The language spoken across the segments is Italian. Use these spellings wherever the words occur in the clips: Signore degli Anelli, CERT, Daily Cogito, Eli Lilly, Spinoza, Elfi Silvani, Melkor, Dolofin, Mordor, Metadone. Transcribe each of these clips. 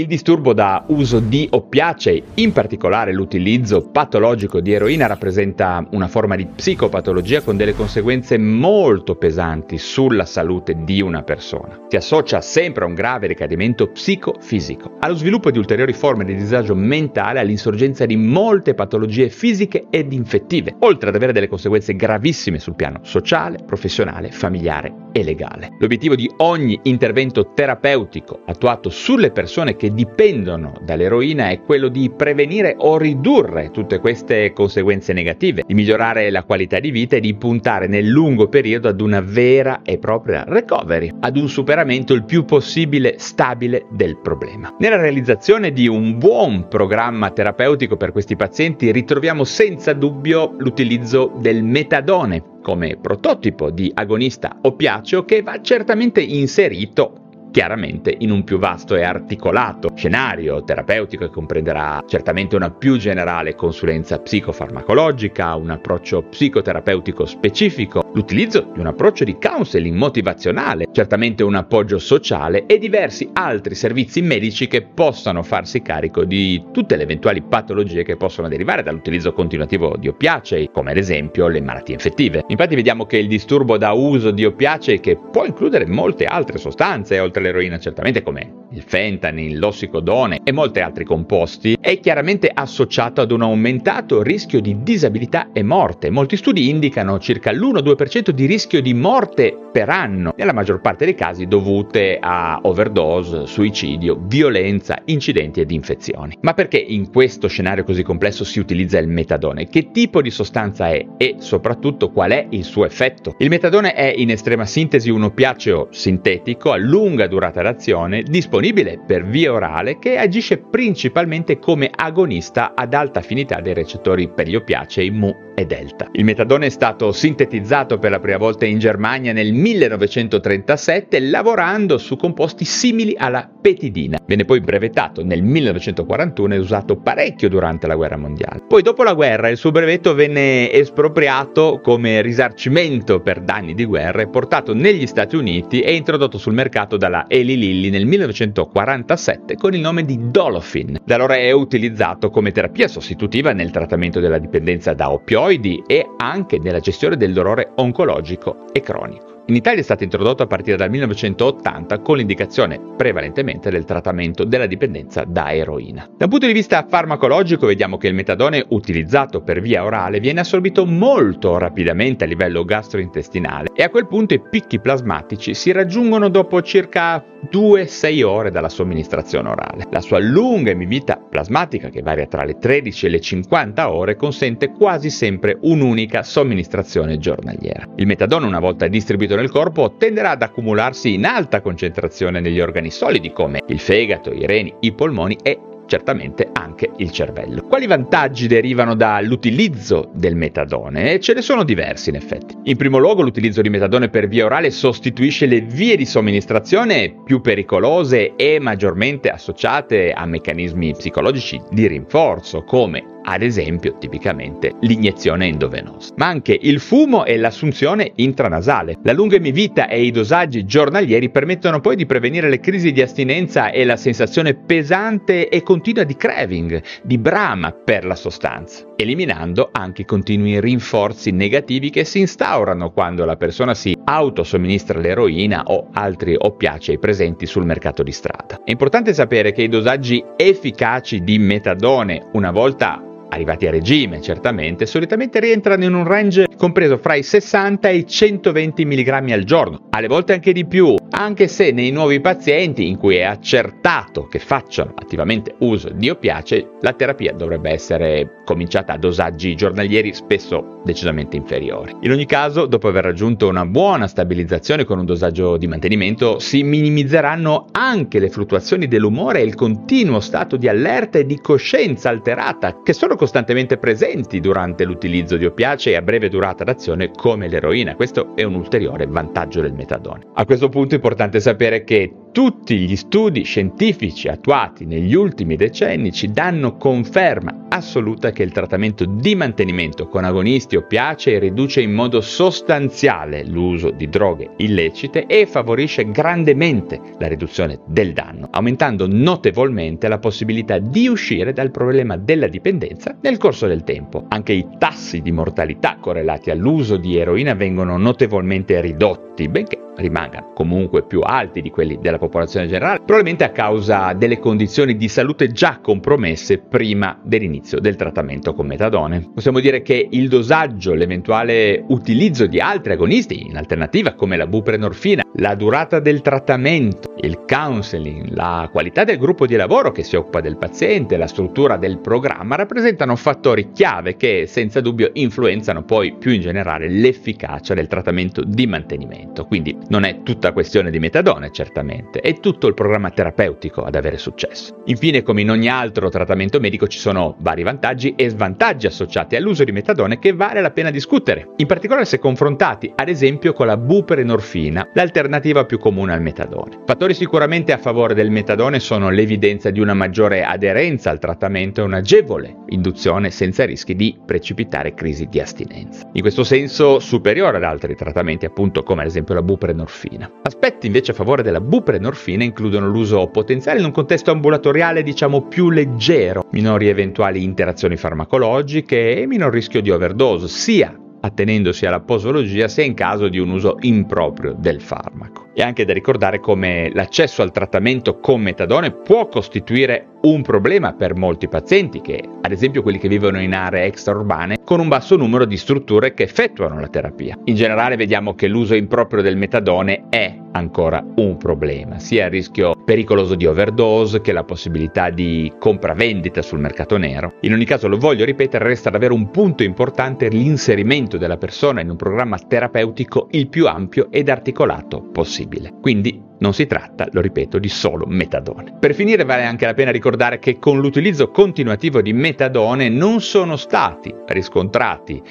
Il disturbo da uso di oppiacei, in particolare l'utilizzo patologico di eroina, rappresenta una forma di psicopatologia con delle conseguenze molto pesanti sulla salute di una persona. Si associa sempre a un grave decadimento psicofisico, allo sviluppo di ulteriori forme di disagio mentale, all'insorgenza di molte patologie fisiche ed infettive, oltre ad avere delle conseguenze gravissime sul piano sociale, professionale, familiare e legale. L'obiettivo di ogni intervento terapeutico attuato sulle persone che dipendono dall'eroina è quello di prevenire o ridurre tutte queste conseguenze negative, di migliorare la qualità di vita e di puntare nel lungo periodo ad una vera e propria recovery, ad un superamento il più possibile stabile del problema. Nella realizzazione di un buon programma terapeutico per questi pazienti ritroviamo senza dubbio l'utilizzo del metadone come prototipo di agonista oppiaceo, che va certamente inserito chiaramente in un più vasto e articolato scenario terapeutico che comprenderà certamente una più generale consulenza psicofarmacologica, un approccio psicoterapeutico specifico, l'utilizzo di un approccio di counseling motivazionale, certamente un appoggio sociale e diversi altri servizi medici che possano farsi carico di tutte le eventuali patologie che possono derivare dall'utilizzo continuativo di oppiacei, come ad esempio le malattie infettive. Infatti vediamo che il disturbo da uso di oppiacei, che può includere molte altre sostanze oltre l'eroina certamente, come il fentanyl, l'ossicodone e molti altri composti, è chiaramente associato ad un aumentato rischio di disabilità e morte. Molti studi indicano circa l'1-2% di rischio di morte per anno, nella maggior parte dei casi dovute a overdose, suicidio, violenza, incidenti ed infezioni. Ma perché in questo scenario così complesso si utilizza il metadone? Che tipo di sostanza è e soprattutto qual è il suo effetto? Il metadone è in estrema sintesi un oppiaceo sintetico a lunga durata d'azione, disponibile per via orale, che agisce principalmente come agonista ad alta affinità dei recettori per gli oppiacei mu e delta. Il metadone è stato sintetizzato per la prima volta in Germania nel 1937 lavorando su composti simili alla petidina. Venne poi brevettato nel 1941 e usato parecchio durante la guerra mondiale. Poi dopo la guerra il suo brevetto venne espropriato come risarcimento per danni di guerra e portato negli Stati Uniti e introdotto sul mercato dalla Eli Lilly nel 1947 con il nome di Dolofin. Da allora è utilizzato come terapia sostitutiva nel trattamento della dipendenza da oppioidi e anche nella gestione del dolore oncologico e cronico. In Italia è stato introdotto a partire dal 1980 con l'indicazione prevalentemente del trattamento della dipendenza da eroina. Dal punto di vista farmacologico vediamo che il metadone utilizzato per via orale viene assorbito molto rapidamente a livello gastrointestinale e a quel punto i picchi plasmatici si raggiungono dopo circa 2-6 ore dalla somministrazione orale. La sua lunga emivita plasmatica, che varia tra le 13 e le 50 ore, consente quasi sempre un'unica somministrazione giornaliera. Il metadone, una volta distribuito nel corpo, tenderà ad accumularsi in alta concentrazione negli organi solidi come il fegato, i reni, i polmoni e certamente anche il cervello. Quali vantaggi derivano dall'utilizzo del metadone? Ce ne sono diversi in effetti. In primo luogo, l'utilizzo di metadone per via orale sostituisce le vie di somministrazione più pericolose e maggiormente associate a meccanismi psicologici di rinforzo, come ad esempio tipicamente l'iniezione endovenosa, ma anche il fumo e l'assunzione intranasale. La lunga emivita e i dosaggi giornalieri permettono poi di prevenire le crisi di astinenza e la sensazione pesante e continua di craving, di brama per la sostanza, eliminando anche i continui rinforzi negativi che si instaurano quando la persona si autosomministra l'eroina o altri oppiacei presenti sul mercato di strada. È importante sapere che i dosaggi efficaci di metadone, una volta arrivati a regime certamente, solitamente rientrano in un range compreso fra i 60 e i 120 mg al giorno, alle volte anche di più, anche se nei nuovi pazienti in cui è accertato che facciano attivamente uso di oppiacei, la terapia dovrebbe essere cominciata a dosaggi giornalieri spesso decisamente inferiori. In ogni caso, dopo aver raggiunto una buona stabilizzazione con un dosaggio di mantenimento, si minimizzeranno anche le fluttuazioni dell'umore e il continuo stato di allerta e di coscienza alterata che sono costantemente presenti durante l'utilizzo di oppiacei a breve durata d'azione come l'eroina. Questo è un ulteriore vantaggio del metadone. A questo punto importante sapere che tutti gli studi scientifici attuati negli ultimi decenni ci danno conferma assoluta che il trattamento di mantenimento con agonisti oppiacei riduce in modo sostanziale l'uso di droghe illecite e favorisce grandemente la riduzione del danno, aumentando notevolmente la possibilità di uscire dal problema della dipendenza nel corso del tempo. Anche i tassi di mortalità correlati all'uso di eroina vengono notevolmente ridotti, benché rimangano comunque più alti di quelli della popolazione generale, probabilmente a causa delle condizioni di salute già compromesse prima dell'inizio del trattamento con metadone. Possiamo dire che il dosaggio, l'eventuale utilizzo di altri agonisti in alternativa come la buprenorfina, la durata del trattamento, il counseling, la qualità del gruppo di lavoro che si occupa del paziente, la struttura del programma rappresentano fattori chiave che senza dubbio influenzano poi più in generale l'efficacia del trattamento di mantenimento. Quindi non è tutta questione di metadone, certamente, è tutto il programma terapeutico ad avere successo. Infine, come in ogni altro trattamento medico, ci sono vari vantaggi e svantaggi associati all'uso di metadone che vale la pena discutere, in particolare se confrontati ad esempio con la buprenorfina, l'alternativa più comune al metadone. Fattori sicuramente a favore del metadone sono l'evidenza di una maggiore aderenza al trattamento e un'agevole induzione senza rischi di precipitare crisi di astinenza, in questo senso superiore ad altri trattamenti, appunto come ad esempio la buprenorfina. Aspetti invece a favore della buprenorfina includono l'uso potenziale in un contesto ambulatoriale diciamo più leggero, minori eventuali interazioni farmacologiche e minor rischio di overdose, sia attenendosi alla posologia sia in caso di un uso improprio del farmaco. È anche da ricordare come l'accesso al trattamento con metadone può costituire un problema per molti pazienti che, ad esempio quelli che vivono in aree extraurbane, con un basso numero di strutture che effettuano la terapia. In generale vediamo che l'uso improprio del metadone è ancora un problema, sia il rischio pericoloso di overdose che la possibilità di compravendita sul mercato nero. In ogni caso, lo voglio ripetere, resta davvero un punto importante l'inserimento della persona in un programma terapeutico il più ampio ed articolato possibile. Quindi non si tratta, lo ripeto, di solo metadone. Per finire vale anche la pena ricordare che con l'utilizzo continuativo di metadone non sono stati riscontrati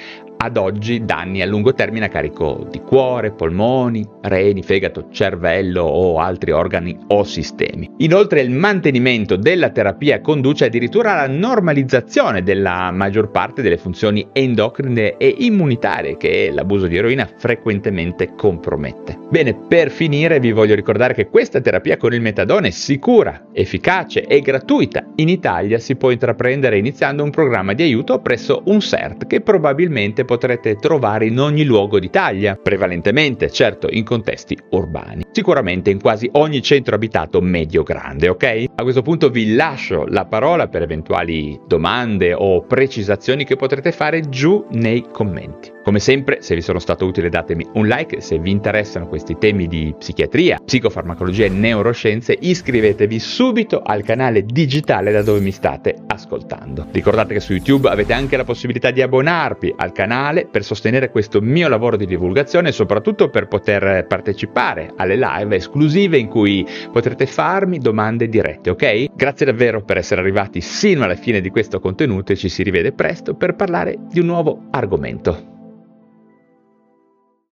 ad oggi danni a lungo termine a carico di cuore, polmoni, reni, fegato, cervello o altri organi o sistemi. Inoltre il mantenimento della terapia conduce addirittura alla normalizzazione della maggior parte delle funzioni endocrine e immunitarie che l'abuso di eroina frequentemente compromette. Bene, per finire vi voglio ricordare che questa terapia con il metadone è sicura, efficace e gratuita. In Italia si può intraprendere iniziando un programma di aiuto presso un CERT che probabilmente potrete trovare in ogni luogo d'Italia, prevalentemente certo in contesti urbani, sicuramente in quasi ogni centro abitato medio grande, ok? A questo punto vi lascio la parola per eventuali domande o precisazioni che potrete fare giù nei commenti. Come sempre, se vi sono stato utile datemi un like, se vi interessano questi temi di psichiatria, psicofarmacologia e neuroscienze iscrivetevi subito al canale digitale da dove mi state ascoltando. Ricordate che su YouTube avete anche la possibilità di abbonarvi al canale per sostenere questo mio lavoro di divulgazione e soprattutto per poter partecipare alle live esclusive in cui potrete farmi domande dirette, ok? Grazie davvero per essere arrivati sino alla fine di questo contenuto e ci si rivede presto per parlare di un nuovo argomento.